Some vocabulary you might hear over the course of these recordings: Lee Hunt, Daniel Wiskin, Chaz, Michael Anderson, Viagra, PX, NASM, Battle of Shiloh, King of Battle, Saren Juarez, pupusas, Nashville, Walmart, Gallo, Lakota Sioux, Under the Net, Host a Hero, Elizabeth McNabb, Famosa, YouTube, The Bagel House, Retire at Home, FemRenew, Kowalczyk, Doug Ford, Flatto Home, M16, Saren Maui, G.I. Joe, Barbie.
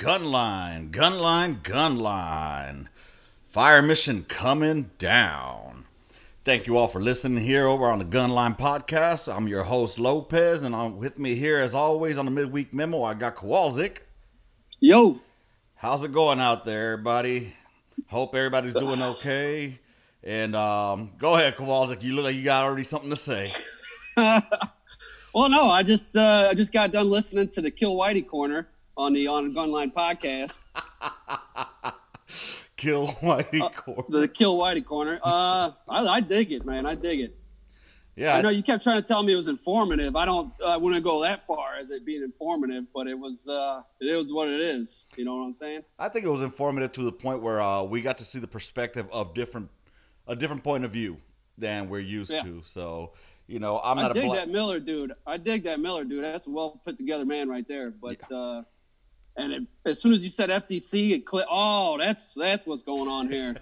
Gunline, Gunline, Gunline. Fire mission coming down. Thank you all for listening here over on the Gunline Podcast. I'm your host, Lopez, and I'm with me here, as always, on the Midweek Memo. I got Kowalczyk. Yo. How's it going out there, everybody? Hope everybody's doing okay. And go ahead, Kowalczyk. You look like you got already something to say. Well, no, I just got done listening to the Kill Whitey Corner on the Gunline Podcast. Kill Whitey Corner. The Kill Whitey Corner. I dig it, man. I dig it. Yeah. I know you kept trying to tell me it was informative. I wouldn't go that far as it being informative, but it was what it is. You know what I'm saying? I think it was informative to the point where we got to see the perspective of a different point of view than we're used to. So. You know, I dig that Miller dude. That's a well put together man right there. But and as soon as you said FTC, it clicked. Oh, that's what's going on here.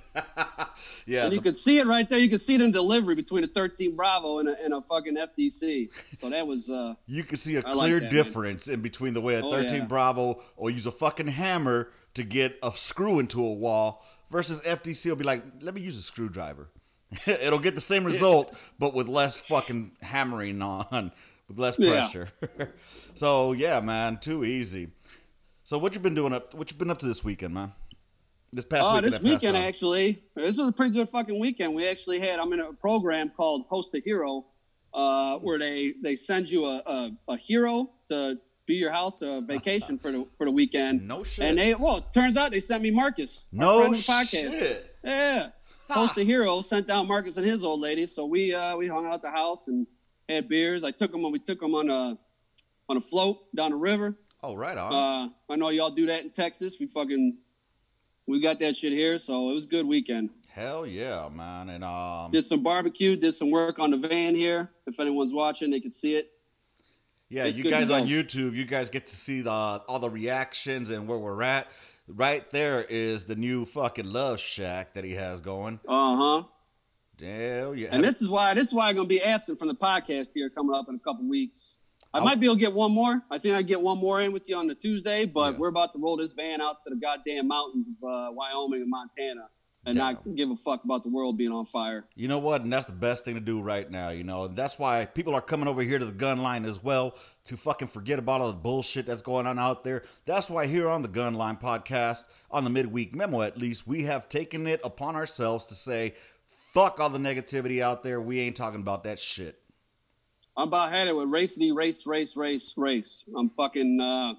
Yeah, and you could see it right there. You could see it in delivery between a 13 Bravo and a fucking FTC. So that was. You could see a clear difference, man, in between the way a 13 Bravo will use a fucking hammer to get a screw into a wall versus FTC will be like, let me use a screwdriver. It'll get the same result, but with less fucking hammering on, with less pressure. So yeah, man, too easy. So what you been up to this weekend, man? This was a pretty good fucking weekend. We actually had, I'm in a program called Host a Hero, where they send you a hero to be your house a vacation for the weekend. No shit. And it turns out they sent me Marcus. No shit. Yeah. Host a Hero sent down Marcus and his old lady, so we hung out at the house and had beers. We took them on a float down the river. Oh, right on. I know y'all do that in Texas. We got that shit here, so it was a good weekend. Hell yeah, man! And did some barbecue, did some work on the van here. If anyone's watching, they can see it. Yeah, it's you guys on YouTube, you guys get to see all the reactions and where we're at. Right there is the new fucking love shack that he has going. Uh-huh. Damn, yeah. And this is why I'm going to be absent from the podcast here coming up in a couple weeks. I might be able to get one more. I think I get one more in with you on the Tuesday, but we're about to roll this van out to the goddamn mountains of Wyoming and Montana and not give a fuck about the world being on fire. You know what? And that's the best thing to do right now, you know. And that's why people are coming over here to the Gunline as well, to fucking forget about all the bullshit that's going on out there. That's why here on the Gunline Podcast, on the Midweek Memo at least, we have taken it upon ourselves to say, fuck all the negativity out there. We ain't talking about that shit. I'm about had it with race. I'm fucking...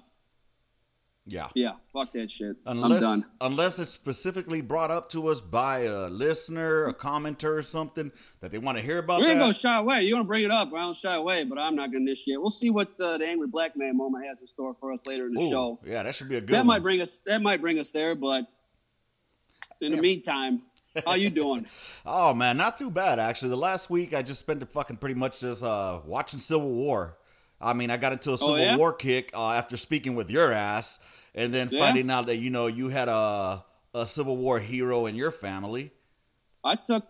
Yeah, fuck that shit. I'm done. Unless it's specifically brought up to us by a listener, a commenter, or something that they want to hear about. You're going to shy away. You're going to bring it up. I don't shy away, but I'm not going to initiate. We'll see what the Angry Black Man moment has in store for us later in the show. Yeah, that should be a good one. That might bring us there, but in the meantime, how you doing? Oh, man, not too bad, actually. The last week, I just spent it fucking pretty much just watching Civil War. I mean, I got into a Civil War kick after speaking with your ass. And then finding out that, you know, you had a Civil War hero in your family. I took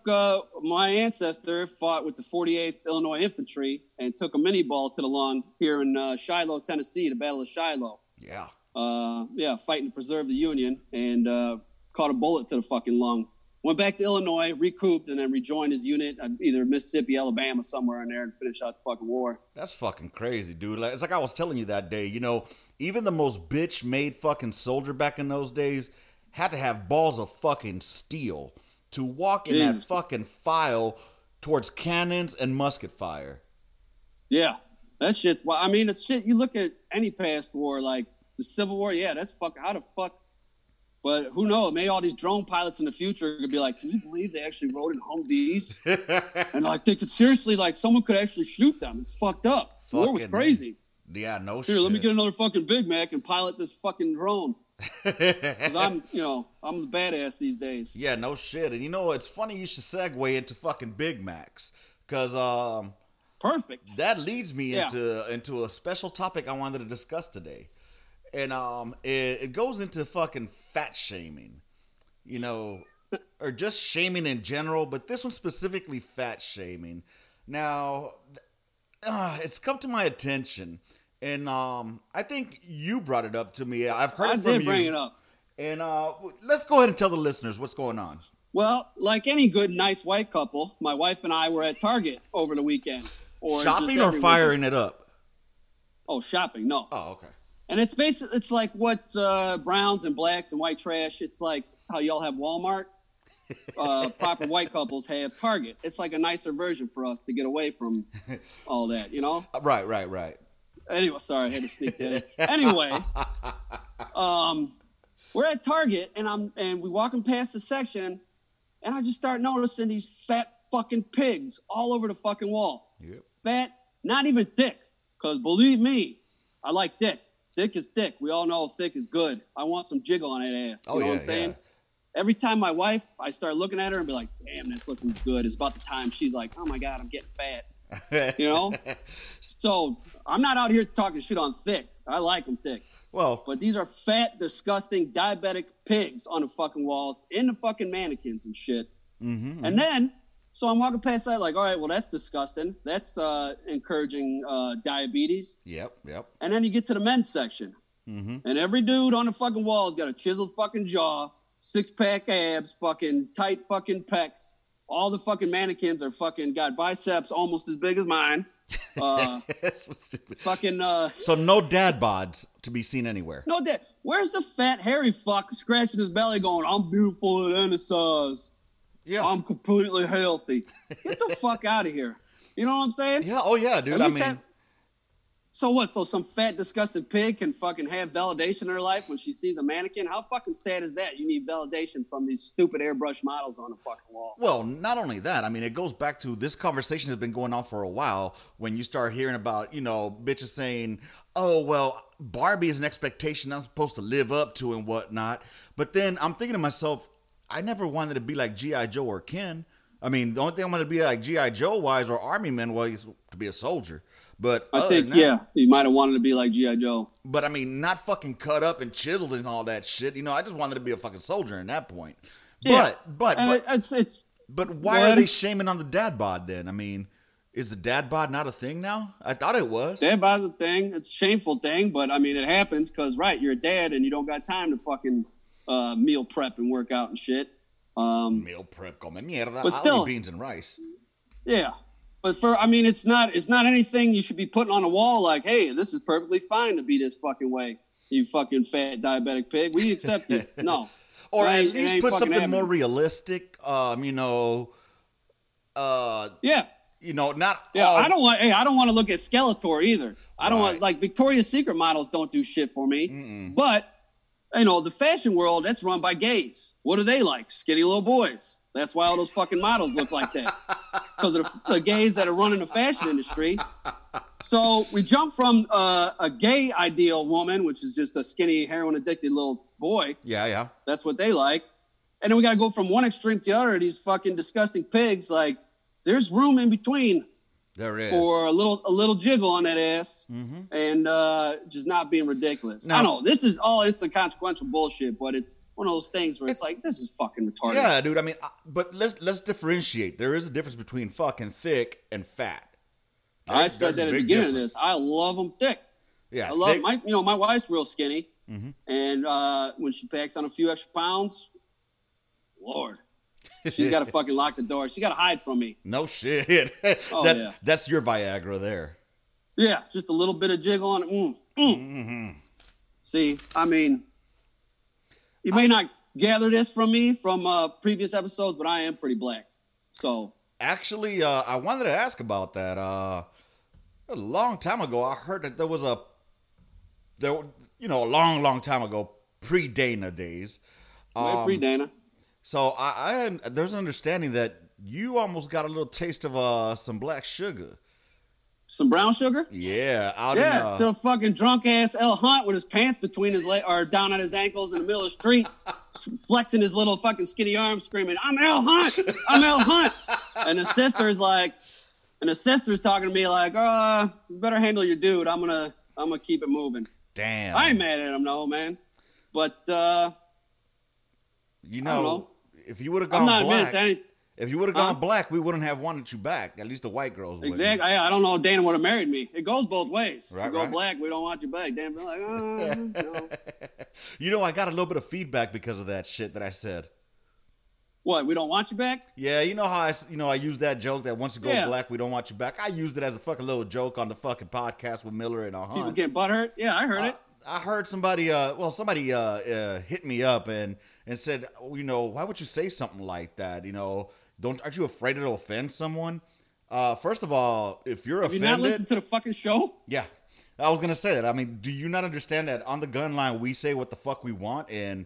my ancestor fought with the 48th Illinois Infantry and took a mini ball to the lung here in Shiloh, Tennessee, the Battle of Shiloh. Yeah. Fighting to preserve the Union and caught a bullet to the fucking lung. Went back to Illinois, recouped, and then rejoined his unit, either Mississippi, Alabama, somewhere in there, and finish out the fucking war. That's fucking crazy, dude. It's like I was telling you that day, you know, even the most bitch-made fucking soldier back in those days had to have balls of fucking steel to walk in that fucking file towards cannons and musket fire. Yeah, that shit's... I mean, it's shit, you look at any past war, like the Civil War, that's fucking... How the fuck... But who knows? Maybe all these drone pilots in the future could be like, "Can you believe they actually rode and hummed these?" And like they could seriously, like someone could actually shoot them. It's fucked up. The war was crazy. Yeah, no shit. Here, let me get another fucking Big Mac and pilot this fucking drone. Because I'm the badass these days. Yeah, no shit. And you know, it's funny you should segue into fucking Big Macs because perfect. That leads me into a special topic I wanted to discuss today. And it goes into fucking fat shaming, you know, or just shaming in general, but this one specifically fat shaming. Now, it's come to my attention And I think you brought it up to me. I've heard it from you. I did bring it up. And let's go ahead and tell the listeners what's going on. Well, like any good, nice white couple, my wife and I were at Target over the weekend. Or shopping or firing weekend. It up? Oh, shopping, no. Oh, okay. And it's basically, it's like what browns and blacks and white trash, it's like how y'all have Walmart. Proper white couples have Target. It's like a nicer version for us to get away from all that, you know? Right. Anyway, sorry, I had to sneak that in. Anyway, we're at Target, and we walking past the section, and I just start noticing these fat fucking pigs all over the fucking wall. Yep. Fat, not even thick, because believe me, I like dick. Thick is thick. We all know thick is good. I want some jiggle on that ass. You know what I'm saying? Yeah. Every time my wife, I start looking at her and be like, damn, that's looking good. It's about the time she's like, oh, my God, I'm getting fat, you know? So I'm not out here talking shit on thick. I like them thick. Well, but these are fat, disgusting, diabetic pigs on the fucking walls, in the fucking mannequins and shit. Mm-hmm. And then, so I'm walking past that like, all right, well, that's disgusting. That's encouraging diabetes. Yep. And then you get to the men's section. Mm-hmm. And every dude on the fucking wall has got a chiseled fucking jaw, six-pack abs, fucking tight fucking pecs. All the fucking mannequins are fucking got biceps almost as big as mine. That's so stupid. Fucking. So no dad bods to be seen anywhere. No dad. Where's the fat hairy fuck scratching his belly going, I'm beautiful at any size. Yeah. I'm completely healthy. Get the fuck out of here. You know what I'm saying? Yeah. Oh yeah, dude. I mean. So what? So some fat, disgusted pig can fucking have validation in her life when she sees a mannequin? How fucking sad is that? You need validation from these stupid airbrush models on the fucking wall. Well, not only that. I mean, it goes back to this conversation has been going on for a while when you start hearing about, you know, bitches saying, oh, well, Barbie is an expectation I'm supposed to live up to and whatnot. But then I'm thinking to myself, I never wanted to be like G.I. Joe or Ken. I mean, the only thing I'm going to be like G.I. Joe-wise or Army men-wise is to be a soldier. But I think, you might have wanted to be like G.I. Joe. But, I mean, not fucking cut up and chiseled and all that shit. You know, I just wanted to be a fucking soldier in that point. Yeah. But why are they shaming on the dad bod then? I mean, is the dad bod not a thing now? I thought it was. Dad bod's a thing. It's a shameful thing, but, I mean, it happens because, right, you're a dad and you don't got time to fucking meal prep and work out and shit. Meal prep, come mierda. But still, beans and rice. Yeah. But it's not anything you should be putting on a wall like, hey, this is perfectly fine to be this fucking way, you fucking fat diabetic pig. We accept it. No. Or right? At least put something more realistic. Yeah. You know, not. Yeah. I don't want to look at Skeletor either. I don't want Victoria's Secret models don't do shit for me. Mm-mm. But you know, the fashion world that's run by gays. What do they like? Skinny little boys. That's why all those fucking models look like that. Because of the gays that are running the fashion industry. So we jump from a gay ideal woman, which is just a skinny, heroin-addicted little boy. Yeah. That's what they like. And then we got to go from one extreme to the other, these fucking disgusting pigs. Like, there's room in between. There is. For a little jiggle on that ass. Mm-hmm. And just not being ridiculous. Now, I know, this is all inconsequential bullshit, but it's one of those things where it's like, this is fucking retarded. Yeah, dude. I mean, but let's differentiate. There is a difference between fucking thick and fat. I said that at the beginning of this. I love them thick. Yeah, I love my. You know, my wife's real skinny, mm-hmm. and when she packs on a few extra pounds, Lord, she's got to fucking lock the door. She got to hide from me. No shit. That's your Viagra there. Yeah, just a little bit of jiggle on it. Mm-hmm. See, I mean. You may not gather this from me from previous episodes, but I am pretty black. So actually, I wanted to ask about that. A long time ago, I heard that there was a long, long time ago, pre-Dana days. Pre-Dana. So I there's an understanding that you almost got a little taste of some black sugar. Some brown sugar? Yeah. To a fucking drunk-ass L. Hunt with his pants between his legs, or down at his ankles in the middle of the street, flexing his little fucking skinny arms, screaming, I'm L. Hunt! I'm L. Hunt! And his sister's talking to me like, you better handle your dude. I'm gonna keep it moving. Damn. I ain't mad at him, no, man. But, you know, if you would have gone black... If you would have gone black, we wouldn't have wanted you back. At least the white girls would. Exactly. I don't know. Dana would have married me. It goes both ways. Right, you go black, we don't want you back. Dana be like, no. You know, I got a little bit of feedback because of that shit that I said. What, we don't want you back? Yeah, you know how I used that joke that once you go black, we don't want you back. I used it as a fucking little joke on the fucking podcast with Miller and Hunt. People get butthurt? Yeah, I heard it. I heard somebody hit me up and said, why would you say something like that? Aren't you afraid it'll offend someone? First of all, if you're offended, you not listen to the fucking show? Yeah, I was going to say that. I mean, do you not understand that on the gun line, we say what the fuck we want? And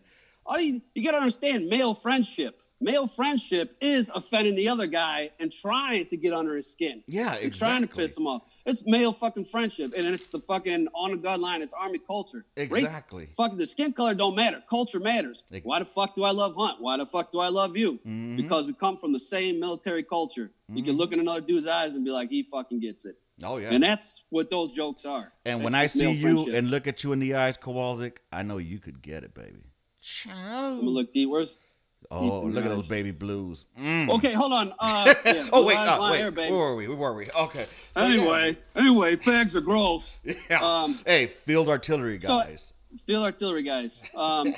you got to understand male friendship. Male friendship is offending the other guy and trying to get under his skin. Yeah, exactly. You're trying to piss him off. It's male fucking friendship, and it's the fucking on the gun line. It's Army culture. Exactly. Race, fucking the skin color don't matter. Culture matters. Why the fuck do I love Hunt? Why the fuck do I love you? Mm-hmm. Because we come from the same military culture. Mm-hmm. You can look in another dude's eyes and be like, he fucking gets it. Oh, yeah. And that's what those jokes are. And that's when I see you and look at you in the eyes, Kowalczyk, I know you could get it, baby. I'm gonna look deep. Oh, look at those baby blues. Mm. Okay, hold on. Wait. Where were we? Okay. So, anyway, fags are gross. Yeah. Hey, field artillery guys.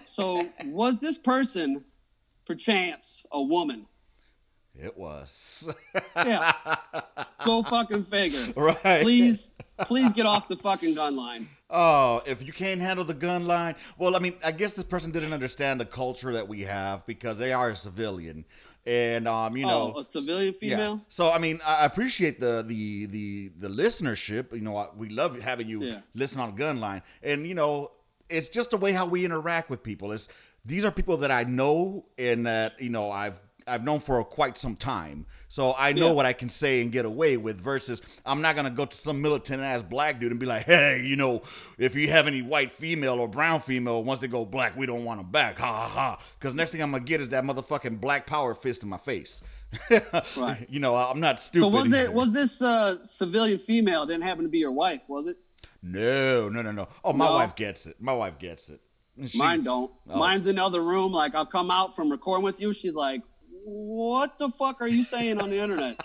So was this person, perchance, a woman? It was. Yeah. Go fucking figure. Right. Please get off the fucking gun line. Oh, if you can't handle the gun line. Well, I mean, I guess this person didn't understand the culture that we have because they are a civilian. And, a civilian female. Yeah. So, I mean, I appreciate the listenership. We love having you listen on gun line. And, it's just the way how we interact with people. These are people that I know and that, I've known for quite some time. So I know what I can say and get away with versus I'm not going to go to some militant ass black dude and be like, hey, if you have any white female or brown female, once they go black, we don't want them back. Ha ha ha. Because next thing I'm going to get is that motherfucking black power fist in my face. Right. I'm not stupid. So was this civilian female didn't happen to be your wife, was it? No. Oh, my wife gets it. Mine don't. Oh. Mine's in the other room. Like, I'll come out from recording with you. She's like, what the fuck are you saying on the internet?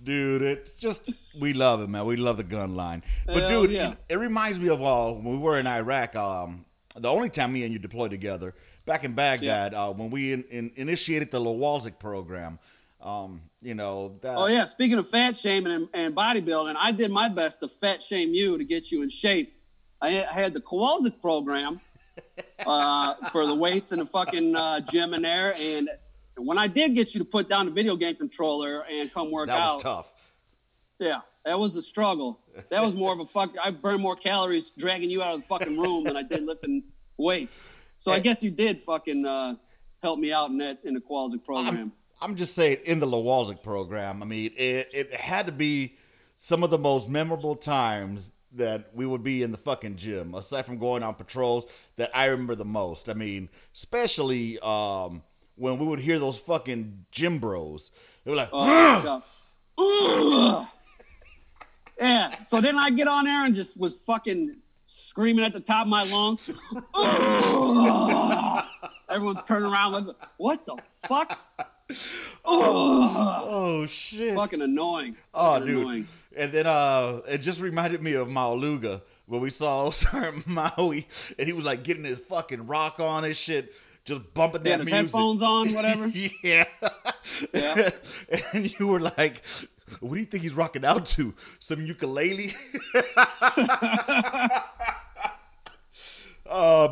Dude, it's just, we love it, man. We love the gun line. But it reminds me of when we were in Iraq, the only time me and you deployed together, back in Baghdad, when we initiated the Kowalczyk program. Speaking of fat shaming and bodybuilding, I did my best to fat shame you to get you in shape. I had the Kowalczyk program. For the weights in the fucking gym in there, and when I did get you to put down the video game controller and come work out, that was tough. Yeah, that was a struggle. That was more of a fuck. I burned more calories dragging you out of the fucking room than I did lifting weights. So I guess you did fucking help me out in the Kowalczyk program. I'm just saying, in the Kowalczyk program, I mean, it had to be some of the most memorable times that we would be in the fucking gym, aside from going on patrols, that I remember the most. I mean, especially when we would hear those fucking gym bros. They were like, yeah. So then I get on there and just was fucking screaming at the top of my lungs. Everyone's turning around like, what the fuck? Oh shit. Fucking annoying. Oh, fucking dude. Annoying. And then it just reminded me of Maluga, where we saw Saren Maui, and he was like getting his fucking rock on and shit, just bumping that music. His headphones on, whatever. Yeah. And you were like, what do you think he's rocking out to? Some ukulele?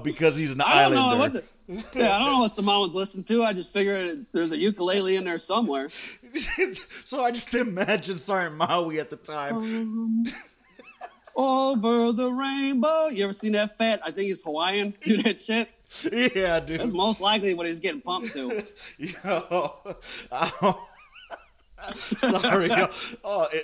Because he's an islander. I don't know what Samoans listen to. I just figured there's a ukulele in there somewhere. So I just imagine Saren Maui at the time. Over the rainbow. You ever seen that fat? I think he's Hawaiian. Do that shit. Yeah, dude. That's most likely what he's getting pumped to. Sorry.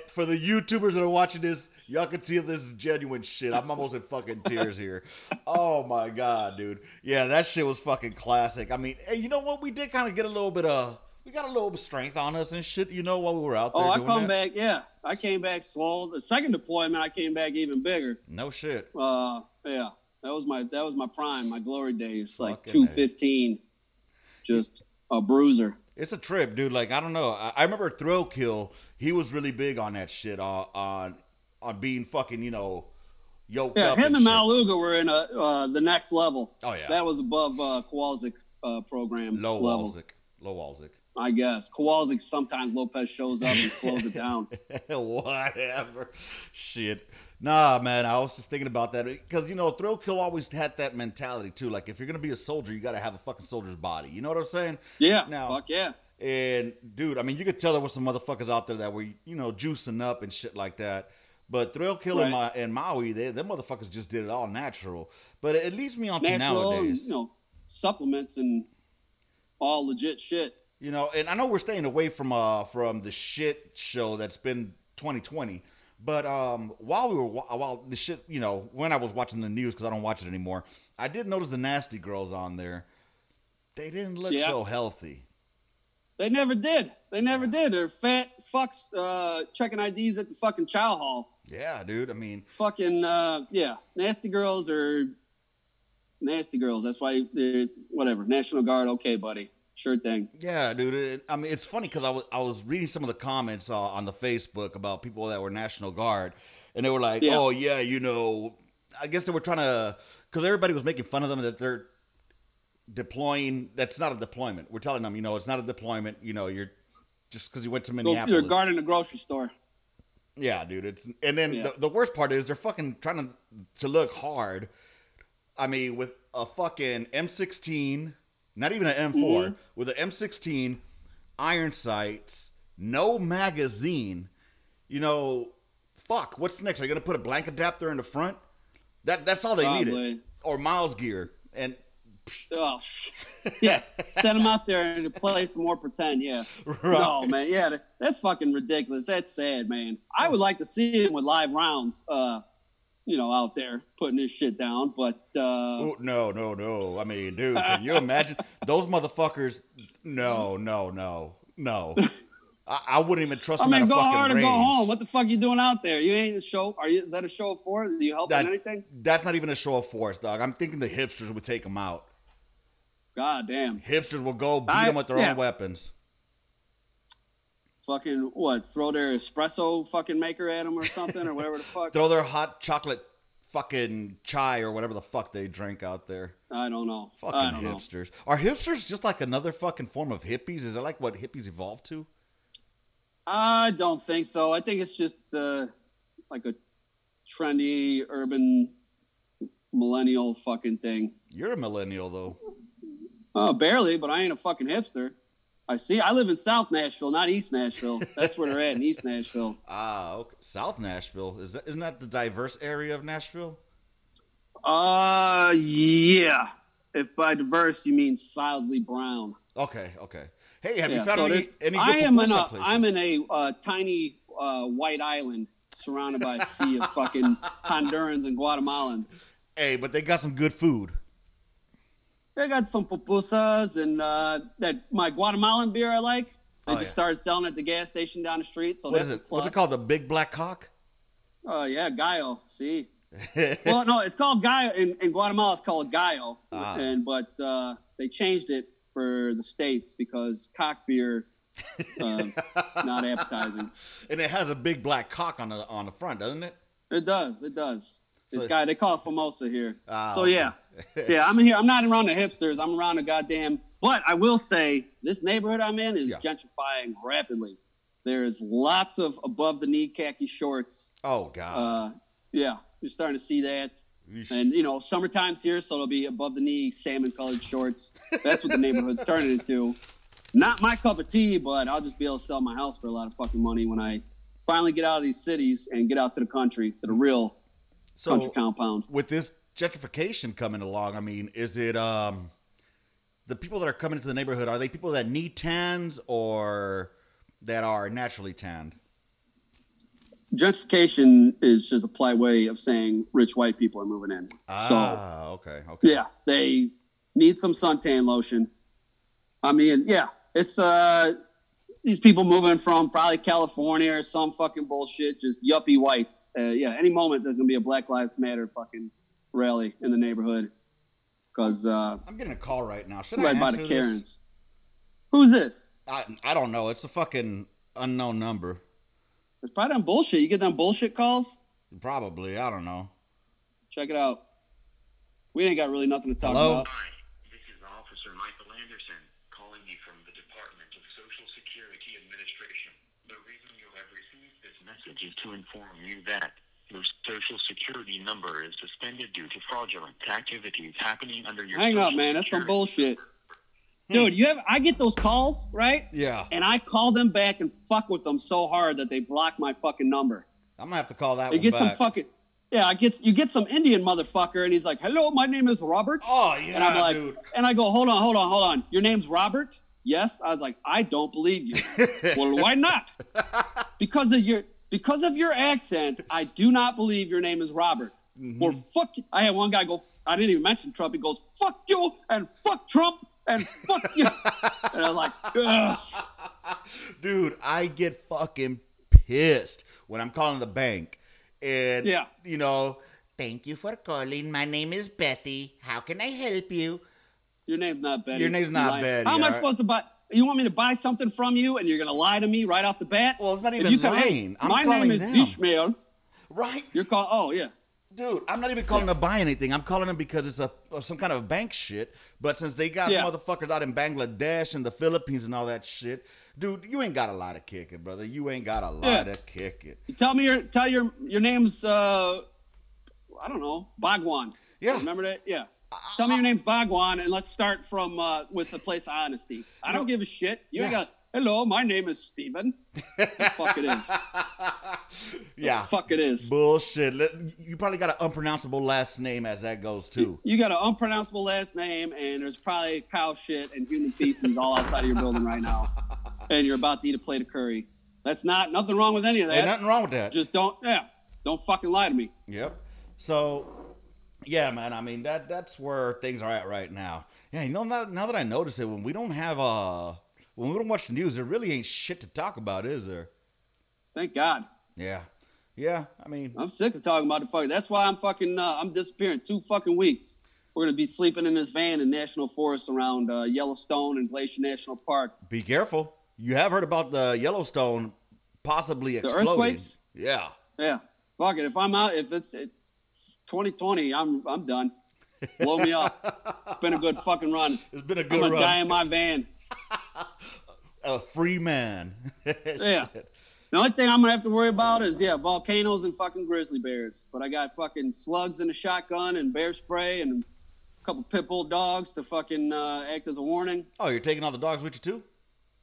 For the YouTubers that are watching this, y'all can see this is genuine shit. I'm almost in fucking tears here. Oh, my God, dude. Yeah, that shit was fucking classic. I mean, hey, you know what? We did kind of get a little bit of... We got a little bit of strength on us and shit, while we were out there doing that. I came back swole. The second deployment, I came back even bigger. No shit. Yeah. That was my prime, my glory days. Fucking like 215. Just a bruiser. It's a trip, dude. Like, I don't know. I remember Thrill Kill. He was really big on that shit, on being fucking, you know, yoked up. Him and Maluga were in the next level. Oh, yeah. That was above Kowalczyk program. Low Walczyk. I guess. Kowalczyk, sometimes Lopez shows up and slows it down. Whatever. Shit. Nah, man, I was just thinking about that because, you know, Thrill Kill always had that mentality, too. Like, if you're going to be a soldier, you got to have a fucking soldier's body. You know what I'm saying? Yeah. Now, fuck yeah. And, dude, I mean, you could tell there were some motherfuckers out there that were, you know, juicing up and shit like that. But Thrill Kill and Maui, them motherfuckers just did it all natural. But it leads me on to nowadays. You know, supplements and all legit shit. You know, and I know we're staying away from the shit show that's been 2020. But while the shit, you know, when I was watching the news, because I don't watch it anymore, I did notice the Nasty Girls on there. They didn't look so healthy. They never did. They're fat fucks checking IDs at the fucking chow hall. Yeah, dude. I mean, fucking Nasty Girls. That's why they're whatever. National Guard. Okay, buddy. Sure thing. Yeah, dude. I mean, it's funny because I was reading some of the comments on the Facebook about people that were National Guard, and they were like, "Oh yeah, you know," I guess they were trying to, because everybody was making fun of them that they're deploying. That's not a deployment. We're telling them, you know, it's not a deployment. You know, you're just because you went to Minneapolis, you're guarding a grocery store. Yeah, dude. The worst part is they're fucking trying to look hard. I mean, with a fucking M16. Not even an M4, with an M16, iron sights, no magazine. You know, fuck, what's next? Are you going to put a blank adapter in the front? That's all they needed. Or Miles gear. And yeah, send them out there and play some more pretend, yeah. Right. No, man, yeah, that's fucking ridiculous. That's sad, man. I would like to see him with live rounds, you know, out there putting this shit down, but... Ooh, no. I mean, dude, can you imagine? Those motherfuckers... No. I wouldn't even trust them at a fucking range. I mean, go hard or go home. What the fuck you doing out there? You ain't a show... Is that a show of force? Do you help in anything? That's not even a show of force, dog. I'm thinking the hipsters would take them out. God damn. Hipsters will go beat them with their own weapons. Fucking what? Throw their espresso fucking maker at them or something or whatever the fuck. Throw their hot chocolate fucking chai or whatever the fuck they drink out there. I don't know. Fucking hipsters. Are hipsters just like another fucking form of hippies? Is that like what hippies evolved to? I don't think so. I think it's just like a trendy urban millennial fucking thing. You're a millennial though. Oh, barely, but I ain't a fucking hipster. I see. I live in South Nashville, not East Nashville. That's where they're at in East Nashville. Ah, okay. South Nashville. Isn't that the diverse area of Nashville? Yeah. If by diverse you mean solidly brown. Okay. Hey, have you found any good places? I'm in a tiny white island surrounded by a sea of fucking Hondurans and Guatemalans. Hey, but they got some good food. They got some pupusas and that my Guatemalan beer I like. They just started selling at the gas station down the street. So that's a plus. What's it called? The Big Black Cock? Oh, yeah, Gallo. See? Well, no, it's called Gallo. In Guatemala, it's called Gallo. Ah. But they changed it for the States because cock beer not appetizing. And it has a big black cock on the front, doesn't it? It does. So, this guy, they call it Famosa here. I'm here. I'm not around the hipsters. I'm around the goddamn. But I will say, this neighborhood I'm in is gentrifying rapidly. There is lots of above-the-knee khaki shorts. Oh God. You're starting to see that. Eesh. And you know, summertime's here, so it'll be above-the-knee salmon-colored shorts. That's what the neighborhood's turning into. Not my cup of tea, but I'll just be able to sell my house for a lot of fucking money when I finally get out of these cities and get out to the country, to the real. So country compound. With this gentrification coming along, I mean, is it the people that are coming into the neighborhood, are they people that need tans or that are naturally tanned? Gentrification is just a polite way of saying rich white people are moving in. Okay. Yeah, they need some suntan lotion. I mean, yeah, it's these people moving from probably California or some fucking bullshit, just yuppie whites. Any moment there's going to be a Black Lives Matter fucking rally in the neighborhood. Because I'm getting a call right now. Should I answer by the Karens. Who's this? I don't know. It's a fucking unknown number. It's probably on bullshit. You get them bullshit calls? Probably. I don't know. Check it out. We ain't got really nothing to talk about. Hi, this is Officer Michael Anderson calling you from the Department of Social Security Administration. The reason you have received this message is to inform you that your Social Security number is suspended due to fraudulent activities happening under your Hang up, man. That's some bullshit. Dude, I get those calls, right? Yeah. And I call them back and fuck with them so hard that they block my fucking number. I'm gonna have to call that one back. You get some Indian motherfucker and he's like, "Hello, my name is Robert." Oh yeah. And I'm like, dude. And I go, Hold on. Your name's Robert? Yes. I was like, I don't believe you. Well, why not? Because of your accent, I do not believe your name is Robert. Mm-hmm. Or fuck you. I had one guy go, I didn't even mention Trump. He goes, "Fuck you and fuck Trump. And fuck you." And I'm like, ugh. Dude, I get fucking pissed when I'm calling the bank. And, you know, "Thank you for calling. My name is Betty. How can I help you?" Your name's not Betty. Your name's not Betty. How am I supposed to buy? You want me to buy something from you and you're going to lie to me right off the bat? Well, it's not even lying. I'm calling them. My name is Ishmael. Right? You're calling. Oh, yeah. Dude, I'm not even calling to buy anything. I'm calling them because it's some kind of bank shit. But since they got motherfuckers out in Bangladesh and the Philippines and all that shit, dude, you ain't got a lot to kick it, brother. You ain't got a lot to kick it. You tell me your name's, I don't know, Bhagwan. Yeah. Remember that? Yeah. Tell me your name's Bhagwan, and let's start from with the place of honesty. I don't give a shit. You ain't got... "Hello, my name is Steven." The fuck it is. Yeah. The fuck it is. Bullshit. You probably got an unpronounceable last name as that goes, too. You got an unpronounceable last name, and there's probably cow shit and human feces all outside of your building right now. And you're about to eat a plate of curry. That's nothing wrong with any of that. Ain't nothing wrong with that. Just don't fucking lie to me. Yep. So, yeah, man, I mean, that's where things are at right now. Yeah, you know, now that I notice it, when we don't have a... When we don't watch the news, there really ain't shit to talk about, is there? Thank God. Yeah. Yeah, I mean... I'm sick of talking about the fucking... That's why I'm fucking... I'm disappearing 2 fucking weeks. We're going to be sleeping in this van in National Forest around Yellowstone and Glacier National Park. Be careful. You have heard about the Yellowstone possibly exploding. The earthquakes? Yeah. Yeah. Fuck it. If I'm out... If it's 2020, I'm done. Blow me up. It's been a good fucking run. It's been a good run. I'm going to die in my van. A free man. Yeah. The only thing I'm gonna have to worry about is volcanoes and fucking grizzly bears. But I got fucking slugs and a shotgun and bear spray and a couple pit bull dogs to fucking act as a warning. Oh, you're taking all the dogs with you too?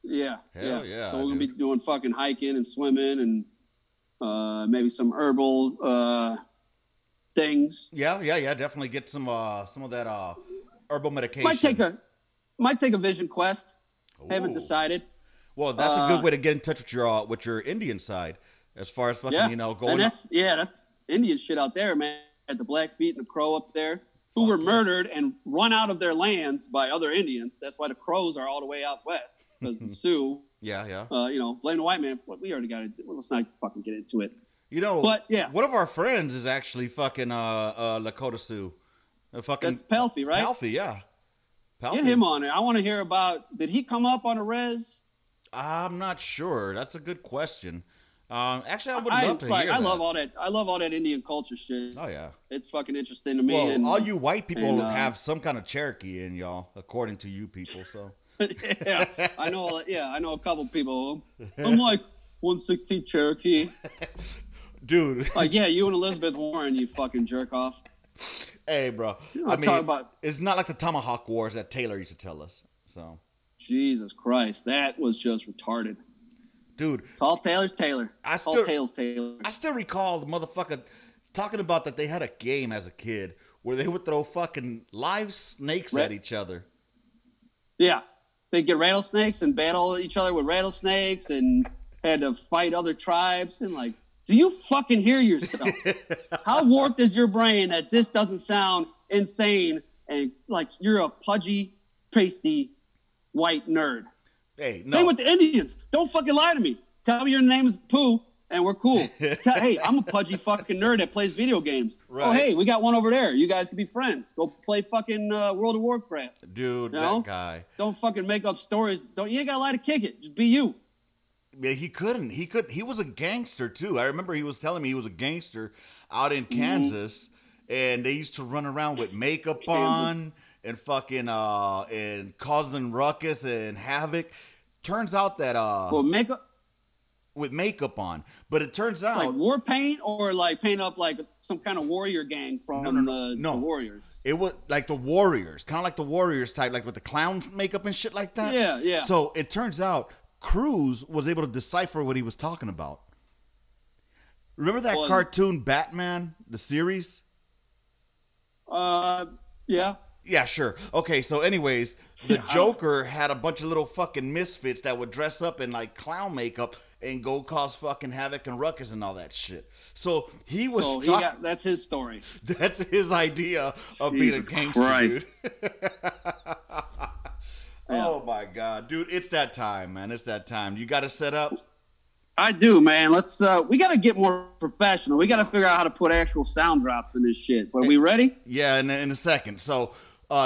Yeah. Hell yeah. So we're gonna be doing fucking hiking and swimming and maybe some herbal things. Yeah. Definitely get some of that herbal medication. Might take a vision quest. Ooh. Haven't decided. Well, that's a good way to get in touch with your Indian side, as far as fucking going. And that's Indian shit out there, man. At the Blackfeet and the Crow up there, who were murdered and run out of their lands by other Indians. That's why the Crows are all the way out west, because the Sioux. Yeah. Blame the white man. What we already got. Let's not fucking get into it. One of our friends is actually fucking Lakota Sioux. That's Pelfy, right? Pelfy, yeah. Get him on it. I want to hear about, did he come up on a res? I'm not sure. That's a good question. Actually, I would love to hear that. I love all that Indian culture shit. Oh, yeah. It's fucking interesting to me. Well, all you white people have some kind of Cherokee in y'all, according to you people, so. Yeah, I know a couple people. I'm like 116 Cherokee. Dude. Like, yeah, you and Elizabeth Warren, you fucking jerk off. Hey, bro. I mean, it's not like the Tomahawk Wars that Taylor used to tell us. So, Jesus Christ, that was just retarded, dude. Tall tales, Taylor. I still recall the motherfucker talking about that they had a game as a kid where they would throw fucking live snakes at each other. Yeah, they'd get rattlesnakes and battle each other with rattlesnakes and had to fight other tribes and like. Do you fucking hear yourself? How warped is your brain that this doesn't sound insane and like you're a pudgy, pasty, white nerd? Hey, no. Same with the Indians. Don't fucking lie to me. Tell me your name is Pooh and we're cool. Hey, I'm a pudgy fucking nerd that plays video games. Right. Oh, hey, we got one over there. You guys can be friends. Go play fucking World of Warcraft. Dude, you know? That guy. Don't fucking make up stories. You ain't got to lie to kick it. Just be you. Yeah, he couldn't. He was a gangster, too. I remember he was telling me he was a gangster out in Kansas, and they used to run around with makeup on and fucking and causing ruckus and havoc. Turns out that makeup on, but it turns out like war paint or like paint up like some kind of warrior gang from the Warriors. It was like the Warriors, kind of like the Warriors type, like with the clown makeup and shit like that. Yeah, yeah. So it turns out Cruz was able to decipher what he was talking about. Remember that cartoon Batman, the series? Yeah. Yeah, sure. Okay, so anyways, the Joker had a bunch of little fucking misfits that would dress up in like clown makeup and go cause fucking havoc and ruckus and all that shit. So he was that's his story. That's his idea of being a gangster, dude. Yeah. Oh my God, dude, it's that time, man. It's that time. You got to set up. I do, man. Let's we got to get more professional. We got to figure out how to put actual sound drops in this shit. Are we ready? Yeah, in a second. So,